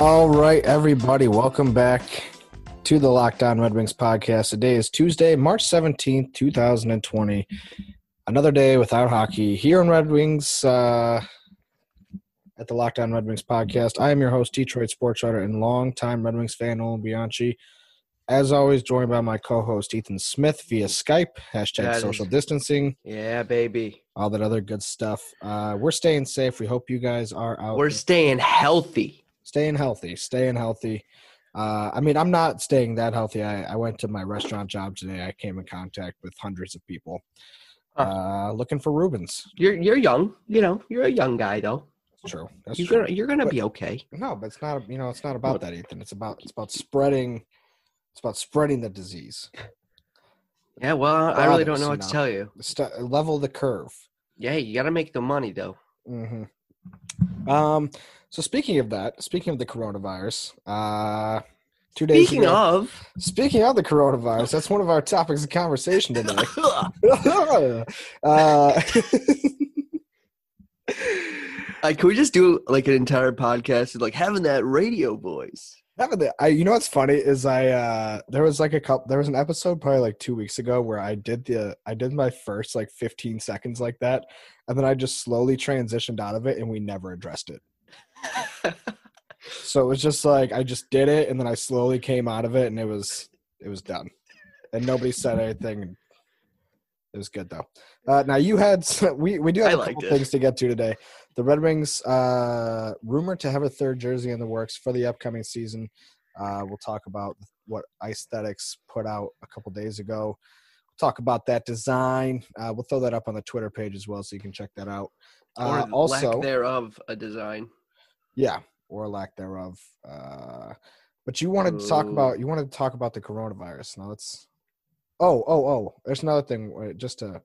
All right, everybody. Welcome back to the Locked On Red Wings podcast. Today is Tuesday, March 17th, 2020. Another day without hockey here on Red Wings at the Locked On Red Wings podcast. I am your host, Detroit sports writer and longtime Red Wings fan, Ole Bianchi. As always, joined by my co-host, Ethan Smith, via Skype, hashtag social distancing. Yeah, baby. All that other good stuff. We're staying safe. We hope you guys are out. We're staying healthy. Staying healthy. I mean, I'm not staying that healthy. I went to my restaurant job today. I came in contact with hundreds of people looking for Rubens. You're young. You know, you're a young guy, though. That's true. You're gonna be okay. No, but it's not. You know, it's not about that, Ethan. It's about spreading the disease. Yeah. Well, I really don't know what to tell you. Level the curve. Yeah, you gotta make the money, though. Mm-hmm. So speaking of the coronavirus, 2 days ago. Speaking of the coronavirus, that's one of our topics of conversation today. Can we just do like an entire podcast of like having that radio voice? You know what's funny is there was an episode probably like 2 weeks ago where I did my first like 15 seconds like that, and then I just slowly transitioned out of it, and we never addressed it. So it was just like I just did it, and then I slowly came out of it, and it was done, and nobody said anything. It was good though. Now you had we do have a couple things to get to today. The Red Wings rumored to have a third jersey in the works for the upcoming season. We'll talk about what Aesthetics put out a couple days ago. We'll talk about that design. We'll throw that up on the Twitter page as well, so you can check that out. Or also, lack thereof a design. Yeah, or lack thereof. But you wanted to talk about the coronavirus. Now let's. Oh! There's another thing. Just to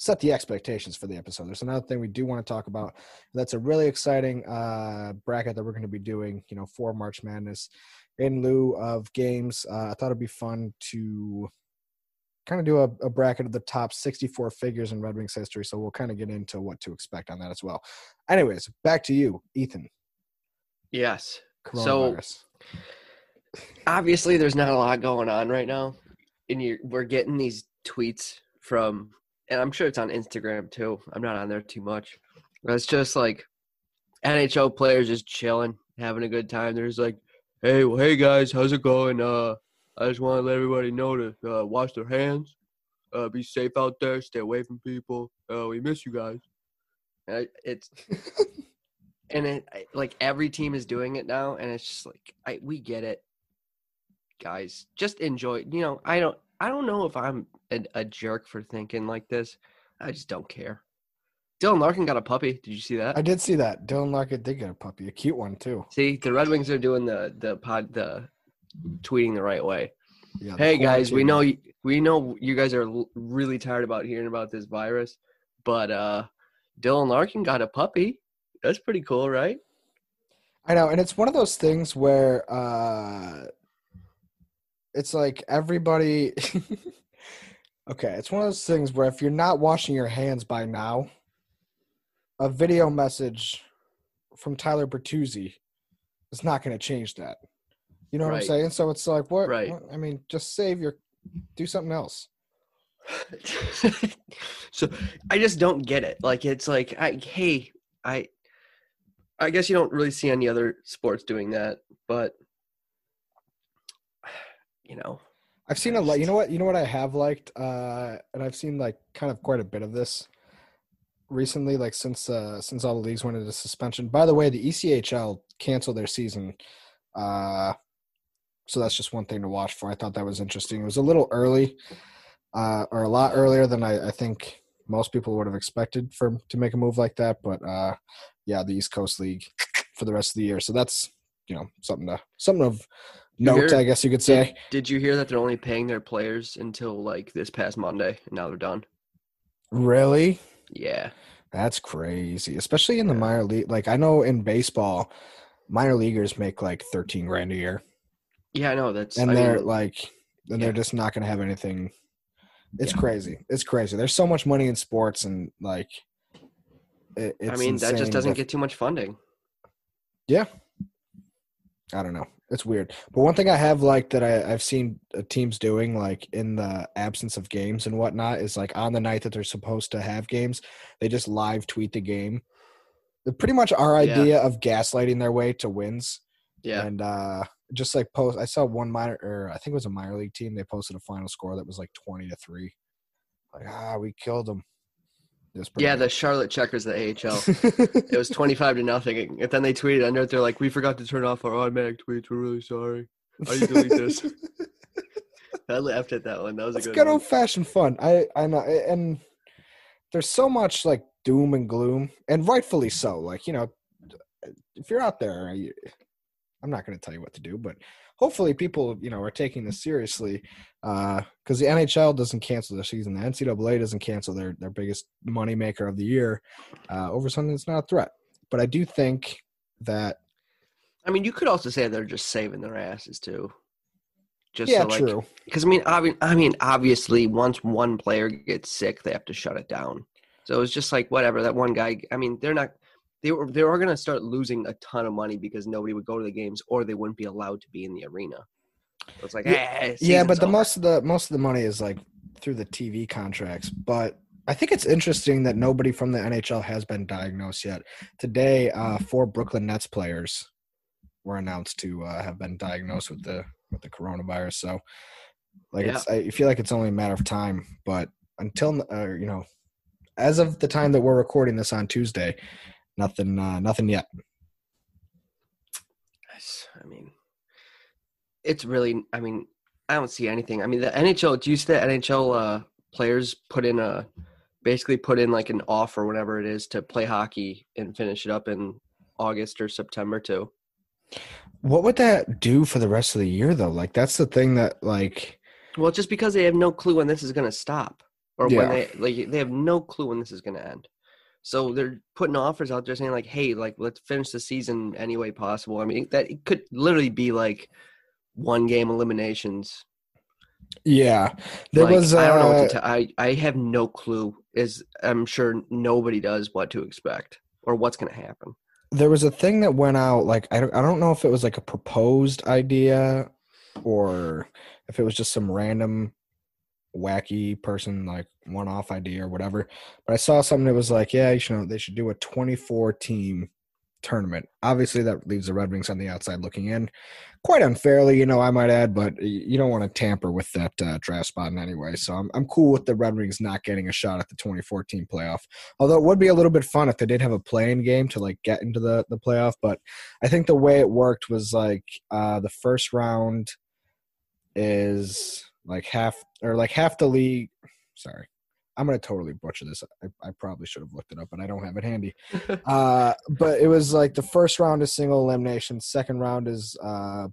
set the expectations for the episode. There's another thing we do want to talk about. That's a really exciting bracket that we're going to be doing. You know, for March Madness, in lieu of games, I thought it'd be fun to kind of do a bracket of the top 64 figures in Red Wings history. So we'll kind of get into what to expect on that as well. Anyways, back to you, Ethan. Yes. Coronavirus. So obviously there's not a lot going on right now. And we're getting these tweets from, and I'm sure it's on Instagram too. I'm not on there too much. But it's just like NHL players just chilling, having a good time. They're just like, hey guys, how's it going? I just want to let everybody know to wash their hands, be safe out there, stay away from people. We miss you guys. Like every team is doing it now, and it's just like we get it, guys. Just enjoy it. You know, I don't know if I'm a jerk for thinking like this. I just don't care. Dylan Larkin got a puppy. Did you see that? I did see that. Dylan Larkin did get a puppy, a cute one too. See, the Red Wings are doing the tweeting the right way. Yeah, hey guys, we know you guys are really tired about hearing about this virus, but Dylan Larkin got a puppy. That's pretty cool, right? I know, and it's one of those things where it's like everybody okay, it's one of those things where if you're not washing your hands by now, a video message from Tyler Bertuzzi is not going to change that. You know what I'm saying? So it's like, what? Right. I mean, just do something else. So I just don't get it. Like, it's like, I guess you don't really see any other sports doing that, but you know, I've seen you know what I have liked, and I've seen like kind of quite a bit of this recently, like since all the leagues went into suspension. By the way, the ECHL canceled their season. So that's just one thing to watch for. I thought that was interesting. It was a little early, or a lot earlier than I think most people would have expected to make a move like that. But yeah, the East Coast League for the rest of the year. So that's, you know, something of note, I guess you could say. Did you hear that they're only paying their players until like this past Monday, and now they're done? Really? Yeah, that's crazy. Especially in the minor league. Like I know in baseball, minor leaguers make like $13,000 a year. Yeah, I know. They're just not going to have anything. It's crazy. There's so much money in sports, and like, it's insane. That just doesn't get too much funding. Yeah, I don't know. It's weird. But one thing I have liked that I've seen teams doing, like, in the absence of games and whatnot, is, like, on the night that they're supposed to have games, they just live tweet the game. They're pretty much our idea of gaslighting their way to wins. Yeah. And just, like, post – I saw one minor – or I think it was a minor league team. They posted a final score that was, like, 20-3. Like, we killed them. Yeah, the Charlotte Checkers, the AHL. It was 25-0. And then they tweeted under it. They're like, "We forgot to turn off our automatic tweets. We're really sorry. How do you delete this?" I laughed at that one. That was a good old-fashioned fun. I know. And there's so much, like, doom and gloom, and rightfully so. Like, you know, if you're out there, I'm not going to tell you what to do, but hopefully people, you know, are taking this seriously, because the NHL doesn't cancel their season. The NCAA doesn't cancel their biggest moneymaker of the year over something that's not a threat. But I do think that – I mean, you could also say they're just saving their asses too. Just yeah, so, like, true. Because, I mean, obviously, once one player gets sick, they have to shut it down. So it's just like, whatever, that one guy – I mean, they're not – They were going to start losing a ton of money because nobody would go to the games, or they wouldn't be allowed to be in the arena. So it's like, but the most of the money is, like, through the TV contracts. But I think it's interesting that nobody from the NHL has been diagnosed yet. Today, 4 Brooklyn Nets players were announced to have been diagnosed with the coronavirus. So, like, I feel like it's only a matter of time. But until you know, as of the time that we're recording this on Tuesday. Nothing yet. I mean, it's really – I mean, I don't see anything. I mean, the NHL – do you see the NHL players put in like an off or whatever it is to play hockey and finish it up in August or September too? What would that do for the rest of the year though? Like, that's the thing that, like – Well, just because they have no clue when this is going to stop, or when they have no clue when this is going to end. So they're putting offers out there saying, like, hey, like, let's finish the season any way possible. I mean, that it could literally be, like, one-game eliminations. Yeah. There, like, was – I don't know what to I have no clue. I'm sure nobody does what to expect or what's going to happen. There was a thing that went out, like, I don't know if it was, like, a proposed idea or if it was just some random – wacky person, like, one-off idea or whatever, but I saw something that was like, yeah, you know, they should do a 24-team tournament. Obviously, that leaves the Red Wings on the outside looking in, quite unfairly, you know, I might add. But you don't want to tamper with that draft spot in any way. So I'm cool with the Red Wings not getting a shot at the 2014 playoff. Although it would be a little bit fun if they did have a play-in game to, like, get into the playoff. But I think the way it worked was, like, the first round is like half the league. Sorry, I'm going to totally butcher this. I probably should have looked it up, but I don't have it handy. But it was like the first round is single elimination. Second round is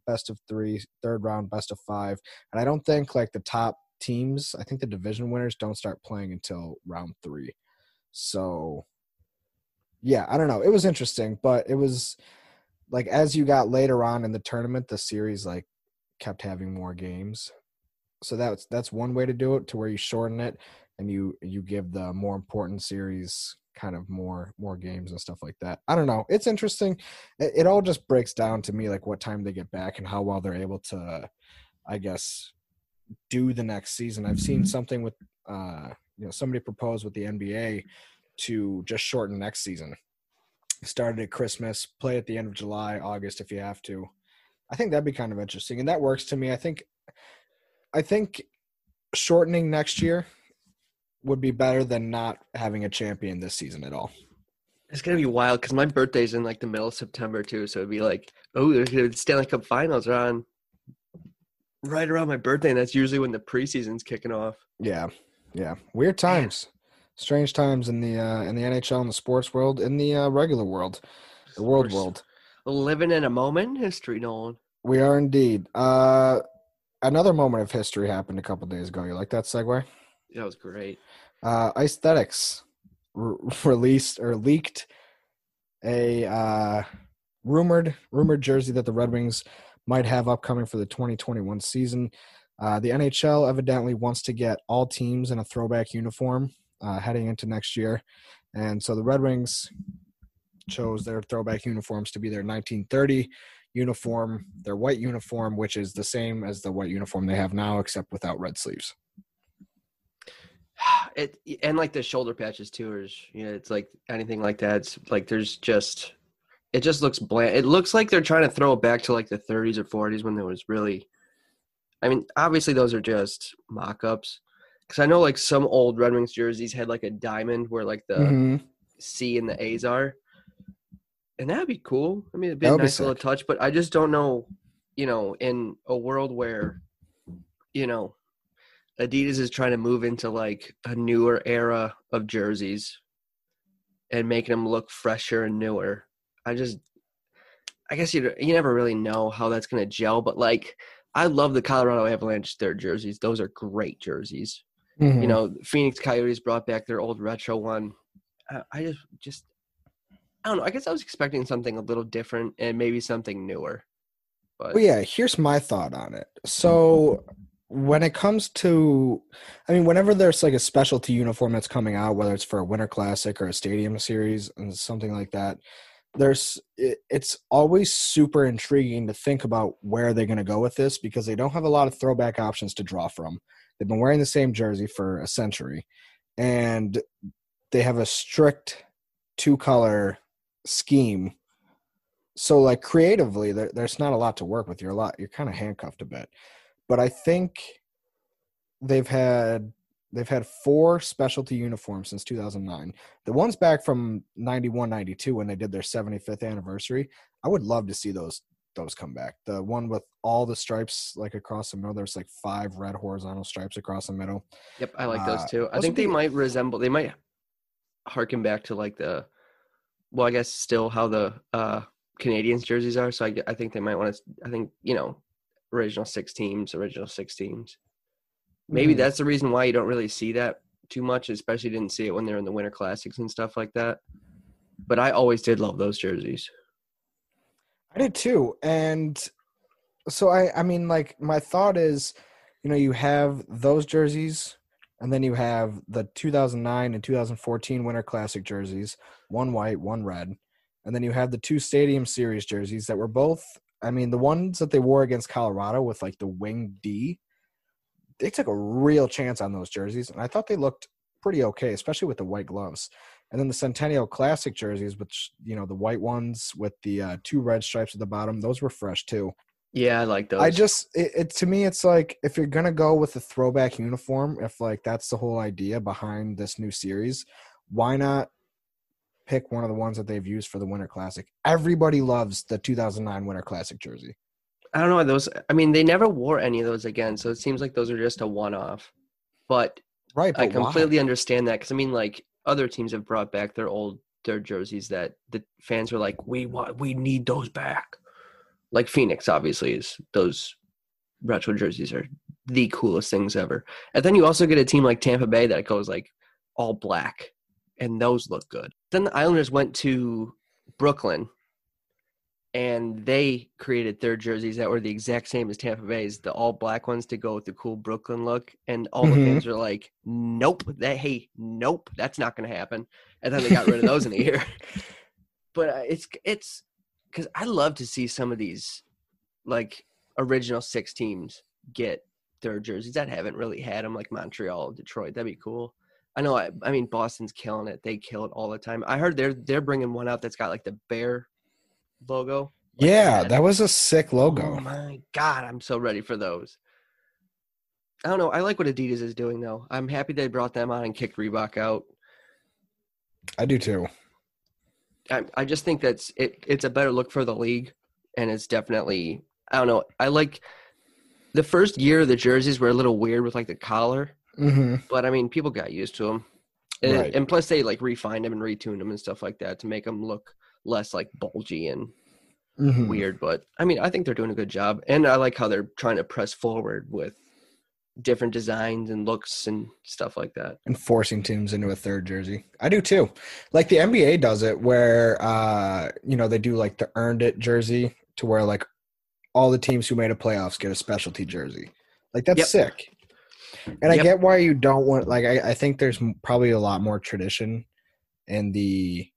best of 3. Third round, best of 5. And I don't think, like, the top teams, I think the division winners don't start playing until round 3. So, yeah, I don't know. It was interesting, but it was like as you got later on in the tournament, the series, like, kept having more games. So that's one way to do it, to where you shorten it and you give the more important series kind of more games and stuff like that. I don't know. It's interesting. It all just breaks down to me, like, what time they get back and how well they're able to, I guess, do the next season. I've seen something with, you know, somebody proposed with the NBA to just shorten next season. Started at Christmas, play at the end of July, August, if you have to. I think that'd be kind of interesting. And that works to me. I think shortening next year would be better than not having a champion this season at all. It's going to be wild because my birthday's in, like, the middle of September too. So it'd be like, oh, the Stanley Cup Finals are on right around my birthday. And that's usually when the preseason's kicking off. Yeah. Yeah. Weird times. Strange times in the NHL, in the sports world, in the regular world, the world world. Living in a moment in history, Nolan. We are indeed. Another moment of history happened a couple days ago. You like that segue? That was great. Aesthetics released or leaked a rumored jersey that the Red Wings might have upcoming for the 2021 season. The NHL evidently wants to get all teams in a throwback uniform heading into next year. And so the Red Wings chose their throwback uniforms to be their 1930 uniform, their white uniform, which is the same as the white uniform they have now, except without red sleeves. It, and like the shoulder patches too, or you know, it's like anything like that. It's like there's just, it just looks bland. It looks like they're trying to throw it back to like the 30s or 40s when there was really, I mean, obviously those are just mock-ups. Because I know like some old Red Wings jerseys had like a diamond where like the C and the A's are. And that'd be cool. I mean, it'd be a nice little touch, but I just don't know, you know, in a world where, you know, Adidas is trying to move into like a newer era of jerseys and making them look fresher and newer. I guess you never really know how that's going to gel, but like I love the Colorado Avalanche, their jerseys. Those are great jerseys. Mm-hmm. You know, Phoenix Coyotes brought back their old retro one. I just I don't know. I guess I was expecting something a little different and maybe something newer. But well, yeah, here's my thought on it. So when it comes to, I mean, whenever there's like a specialty uniform that's coming out, whether it's for a Winter Classic or a Stadium Series and something like that, it's always super intriguing to think about where they're going to go with this because they don't have a lot of throwback options to draw from. They've been wearing the same jersey for a century, and they have a strict two-color scheme, so like creatively there's not a lot to work with. You're kind of handcuffed a bit, but I think they've had four specialty uniforms since 2009. The ones back from 91-92 when they did their 75th anniversary, I would love to see those come back. The one with all the stripes like across the middle, there's like five red horizontal stripes across the middle. Yep, I like those too. I think they might harken back to like the, well, I guess still how the Canadians jerseys are. So I think they might want to, I think, you know, original six teams. Maybe that's the reason why you don't really see that too much, especially didn't see it when they're in the Winter Classics and stuff like that. But I always did love those jerseys. I did too. And so I mean, like my thought is, you know, you have those jerseys, and then you have the 2009 and 2014 Winter Classic jerseys, one white, one red. And then you have the two Stadium Series jerseys that were both, I mean, the ones that they wore against Colorado with like the wing D, they took a real chance on those jerseys. And I thought they looked pretty okay, especially with the white gloves. And then the Centennial Classic jerseys, which, you know, the white ones with the two red stripes at the bottom, those were fresh too. Yeah, I like those. I just, to me, it's like if you're going to go with a throwback uniform, if like that's the whole idea behind this new series, why not pick one of the ones that they've used for the Winter Classic? Everybody loves the 2009 Winter Classic jersey. I don't know. Those, I mean, they never wore any of those again, so it seems like those are just a one-off. But I completely understand that because, I mean, like other teams have brought back their jerseys that the fans were like, we need those back. Like Phoenix, obviously, is those retro jerseys are the coolest things ever. And then you also get a team like Tampa Bay that goes like all black, and those look good. Then the Islanders went to Brooklyn, and they created their jerseys that were the exact same as Tampa Bay's, the all black ones to go with the cool Brooklyn look. And all the fans were like, nope, that's not going to happen. And then they got rid of those in a year. But it's because I love to see some of these, like, original six teams get their jerseys that haven't really had them, like Montreal, Detroit. That'd be cool. I know, I mean, Boston's killing it. They kill it all the time. I heard they're bringing one out that's got, like, the bear logo. Like yeah, that was a sick logo. Oh, my God. I'm so ready for those. I don't know. I like what Adidas is doing, though. I'm happy they brought them on and kicked Reebok out. I do, too. I just think that's it. It's a better look for the league, and it's definitely, I don't know. I like the first year the jerseys were a little weird with like the collar, but I mean people got used to them, and, right. And plus they like refined them and retuned them and stuff like that to make them look less like bulgy and weird. But I mean I think they're doing a good job, and I like how they're trying to press forward with different designs and looks and stuff like that, and forcing teams into a third jersey. I do too. Like the NBA does it where, you know, they do like the earned it jersey to where like all the teams who made a playoffs get a specialty jersey. Like that's sick. And I get why you don't want, like, I think there's probably a lot more tradition in the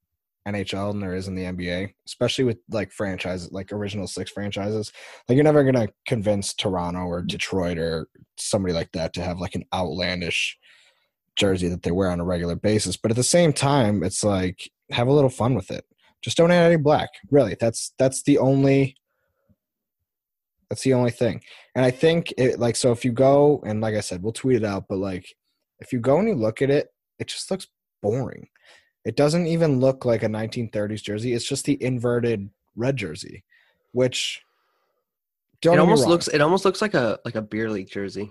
NHL than there is in the NBA, especially with like franchises, like original six franchises. Like you're never going to convince Toronto or Detroit or somebody like that to have like an outlandish jersey that they wear on a regular basis. But at the same time, it's like, have a little fun with it. Just don't add any black. Really, that's the only thing. And I think it, like, so if you go, and like I said, we'll tweet it out, but like if you go and you look at it, it just looks boring. It doesn't even look like a 1930s jersey. It's just the inverted red jersey, which it almost looks like a beer league jersey.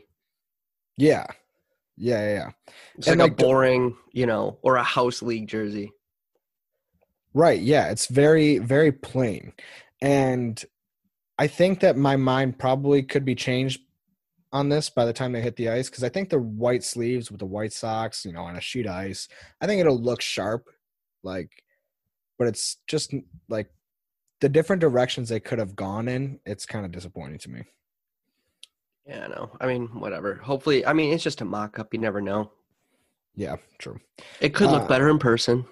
Yeah. Yeah. It's and like a boring, or a house league jersey. Right, yeah, it's very, very plain. And I think that my mind probably could be changed on this by the time they hit the ice, because I think the white sleeves with the white socks, on a sheet of ice, I think it'll look sharp, but it's just, the different directions they could have gone in, it's kind of disappointing to me. Yeah, I know. I mean, whatever. Hopefully, it's just a mock-up. You never know. Yeah, true. It could look better in person.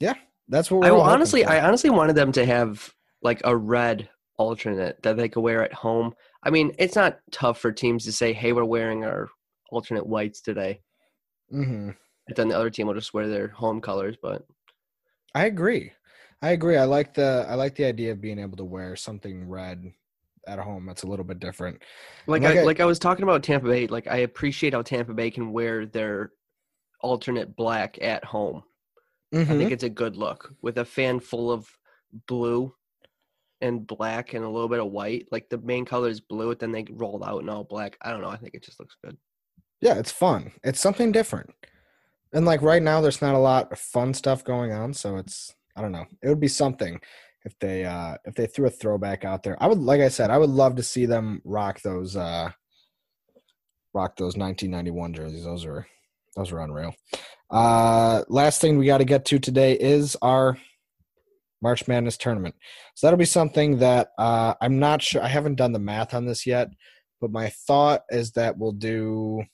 Yeah. That's what I honestly wanted them to have like a red alternate that they could wear at home. I mean, it's not tough for teams to say, "Hey, we're wearing our alternate whites today." Mm-hmm. But then the other team will just wear their home colors. But I agree. I like the idea of being able to wear something red at home that's a little bit different. I was talking about Tampa Bay. Like, I appreciate how Tampa Bay can wear their alternate black at home. Mm-hmm. I think it's a good look with a fan full of blue and black and a little bit of white. Like the main color is blue, but then they roll out in all black. I don't know. I think it just looks good. Yeah, it's fun. It's something different. And right now, there's not a lot of fun stuff going on, so it's I don't know. It would be something if they threw a throwback out there. I would love to see them rock those 1991 jerseys. Those are unreal. Last thing we got to get to today is our March Madness tournament. So that'll be something that I'm not sure. I haven't done the math on this yet, but my thought is that we'll do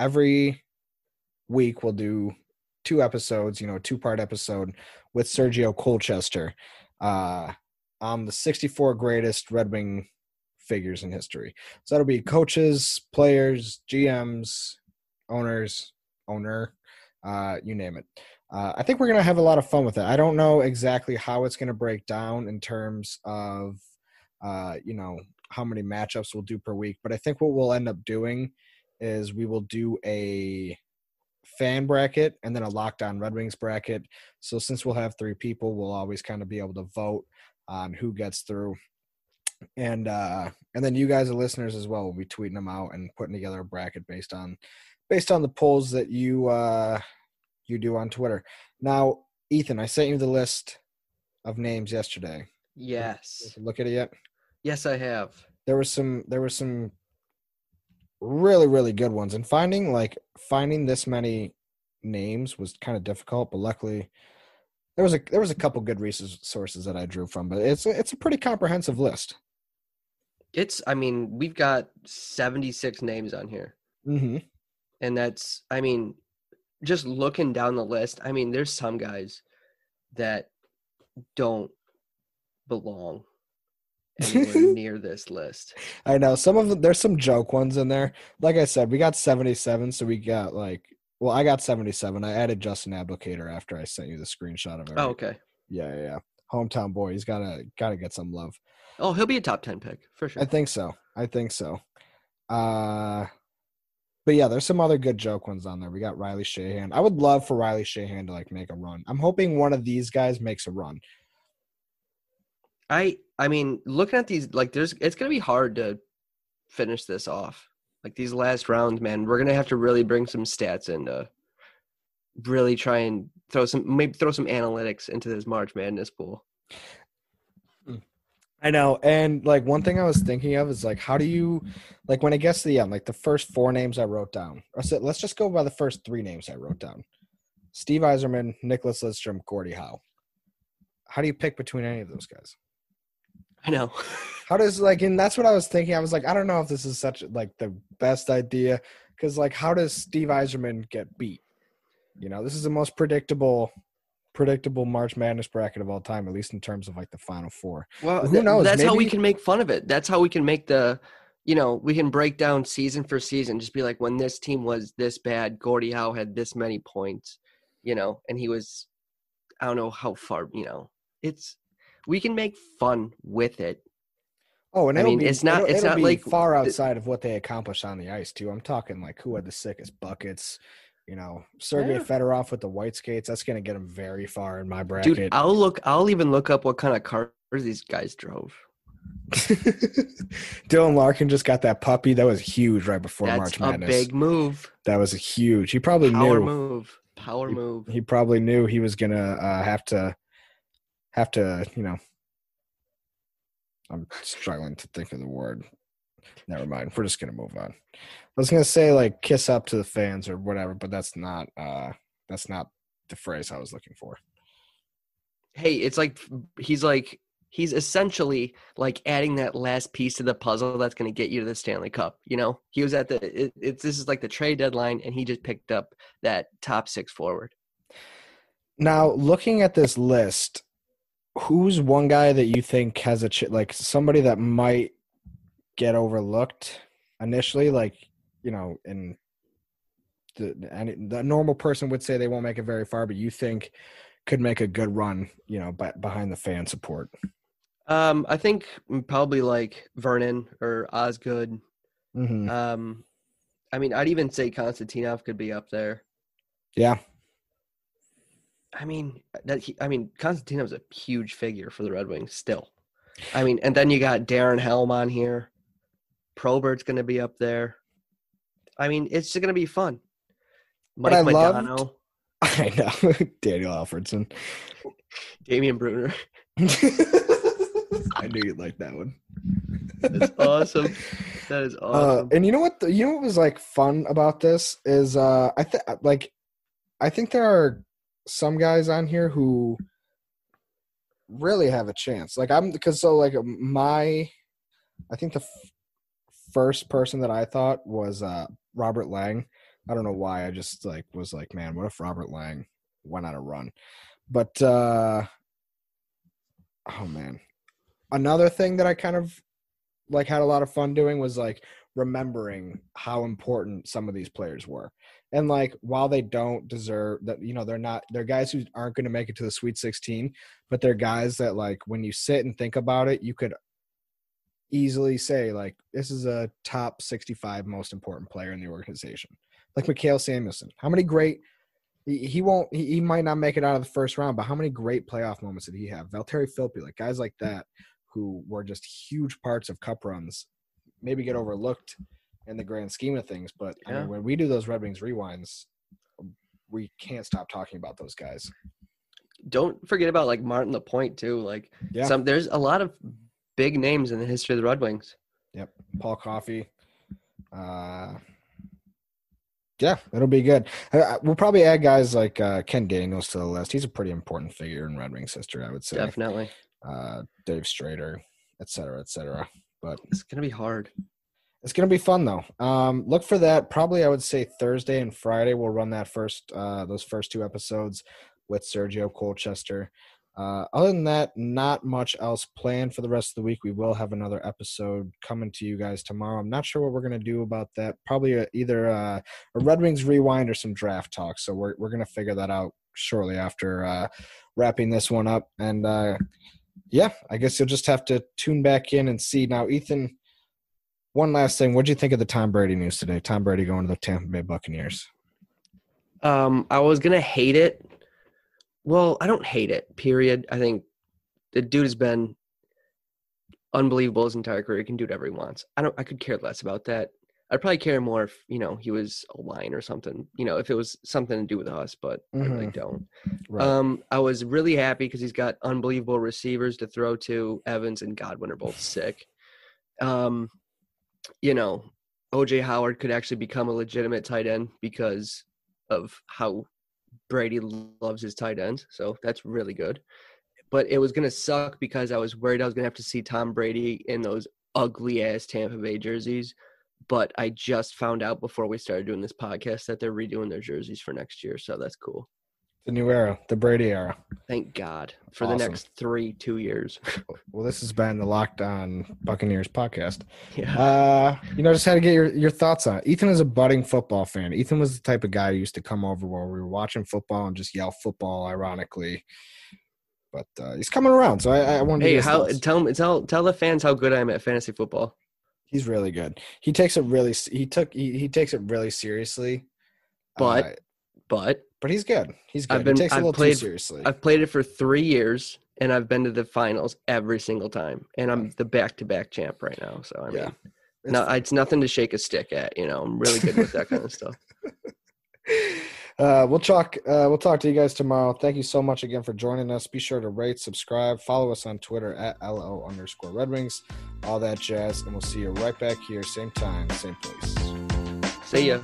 every week. We'll do two episodes, a two-part episode with Sergio Colchester on the 64 greatest Red Wing figures in history. So that'll be coaches, players, GMs, owner, you name it. I think we're going to have a lot of fun with it. I don't know exactly how it's going to break down in terms of, how many matchups we'll do per week. But I think what we'll end up doing is we will do a fan bracket and then a lockdown Red Wings bracket. So since we'll have three people, we'll always kind of be able to vote on who gets through. And then you guys, the listeners as well, will be tweeting them out and putting together a bracket based on the polls that you do on Twitter. Now, Ethan, I sent you the list of names yesterday. Yes. Did you look at it yet? Yes, I have. There were some really, really good ones, and finding this many names was kind of difficult. But luckily, there was a couple good resources that I drew from. But it's a pretty comprehensive list. We've got 76 names on here. Mm-hmm. And that's, just looking down the list, there's some guys that don't belong anywhere near this list. I know. Some of them, there's some joke ones in there. Like I said, we got 77, so we got I got 77. I added Justin Abdelkader after I sent you the screenshot of it. Oh, okay. Yeah. Hometown boy. He's gotta get some love. Oh, he'll be a top 10 pick, for sure. I think so. But yeah, there's some other good joke ones on there. We got Riley Shahan. I would love for Riley Shahan to make a run. I'm hoping one of these guys makes a run. Looking at these, it's gonna be hard to finish this off. These last rounds, man, we're gonna have to really bring some stats in to really try and throw some analytics into this March Madness pool. I know. And one thing I was thinking of is how do you when it gets to the end, the first four names I wrote down. I said, let's just go by the first three names I wrote down. Steve Yzerman, Nicholas Lidstrom, Gordie Howe. How do you pick between any of those guys? I know. How does and that's what I was thinking. I was I don't know if this is such the best idea, because how does Steve Yzerman get beat? This is the most predictable predictable March Madness bracket of all time, at least in terms of like the Final Four. Well, who knows? That's how we can make fun of it. That's how we can make the, you know, we can break down season for season, just be like, when this team was this bad, Gordie Howe had this many points, you know, and he was, I don't know how far, you know, it's, we can make fun with it. Oh, and I mean, it's not like far outside of what they accomplished on the ice too. I'm talking like who had the sickest buckets, you know, Sergey Fedorov with the white skates. That's going to get him very far in my bracket. Dude, I'll even look up what kind of cars these guys drove. Dylan Larkin just got that puppy. That was huge right before March Madness. That's a big move. That was a huge. He probably knew. Power move. He probably knew he was going to have to, you know, I'm struggling to think of the word. Never mind. We're just going to move on. I was going to say like kiss up to the fans or whatever, but that's not the phrase I was looking for. Hey, it's like, he's essentially like adding that last piece to the puzzle that's going to get you to the Stanley Cup. You know, he was at this is like the trade deadline, and he just picked up that top six forward. Now, looking at this list, who's one guy that you think has like somebody that might get overlooked initially? Like, you know, in the normal person would say they won't make it very far, but you think could make a good run, you know, behind the fan support. I think probably like Vernon or Osgood. Mm-hmm. I mean, I'd even say Konstantinov could be up there. Yeah. I mean, Konstantinov's a huge figure for the Red Wings still. I mean, and then you got Darren Helm on here. Probert's going to be up there. I mean, it's just going to be fun. Mike Modano. I know. Daniel Alfredson. Damian Brunner. I knew you'd like that one. That's awesome. That is awesome. And you know what? You know what was like fun about this is I think there are some guys on here who really have a chance. Like I think the first person that I thought was Robert Lang. I don't know why. I just like was like, man, what if Robert Lang went on a run? But oh man, another thing that I kind of like had a lot of fun doing was like remembering how important some of these players were. And like, while they don't deserve that, you know, they're guys who aren't going to make it to the Sweet 16, but they're guys that like when you sit and think about it, you could easily say like, this is a top 65 most important player in the organization. Like Mikael Samuelson, how many great – he might not make it out of the first round, but how many great playoff moments did he have? Valtteri Filippi, like guys like that who were just huge parts of cup runs, maybe get overlooked in the grand scheme of things. But yeah. I mean, when we do those Red Wings rewinds, we can't stop talking about those guys. Don't forget about, like, Martin Lapointe, too. Like, yeah. There's a lot of big names in the history of the Red Wings. Yep. Paul Coffey. Yeah, it'll be good. We'll probably add guys like Ken Daniels to the list. He's a pretty important figure in Red Wings history, I would say. Definitely. Dave Strader, et cetera, et cetera. But it's going to be hard. It's going to be fun, though. Look for that. Probably I would say Thursday and Friday we'll run that those first two episodes with Sergio Colchester. Other than that, not much else planned for the rest of the week. We will have another episode coming to you guys tomorrow. I'm not sure what we're going to do about that. Probably either a Red Wings rewind or some draft talk. So we're going to figure that out shortly after wrapping this one up. And yeah, I guess you'll just have to tune back in and see. Now, Ethan, one last thing. What did you think of the Tom Brady news today? Tom Brady going to the Tampa Bay Buccaneers. I was going to hate it. Well, I don't hate it, period. I think the dude has been unbelievable his entire career. He can do whatever he wants. I could care less about that. I'd probably care more if, you know, he was a line or something, you know, if it was something to do with us, but I really don't. Right. I was really happy because he's got unbelievable receivers to throw to. Evans and Godwin are both sick. You know, O.J. Howard could actually become a legitimate tight end because of how – Brady loves his tight ends, so that's really good. But it was going to suck because I was worried I was going to have to see Tom Brady in those ugly-ass Tampa Bay jerseys. But I just found out before we started doing this podcast that they're redoing their jerseys for next year, so that's cool. The new era, the Brady era. Thank God for the next 2 years. Well, this has been the Locked On Buccaneers podcast. Yeah. Just had to get your thoughts on it. Ethan is a budding football fan. Ethan was the type of guy who used to come over while we were watching football and just yell football, ironically. But he's coming around, so I wanted to tell the fans how good I am at fantasy football. He's really good. He takes it really seriously. But he's good. He's good. He takes it a little too seriously. I've played it for 3 years, and I've been to the finals every single time. And I'm the back-to-back champ right now. So, I mean, it's nothing to shake a stick at. You know, I'm really good with that kind of stuff. We'll talk to you guys tomorrow. Thank you so much again for joining us. Be sure to rate, subscribe, follow us on Twitter at @LO_Red Wings, all that jazz. And we'll see you right back here, same time, same place. See ya.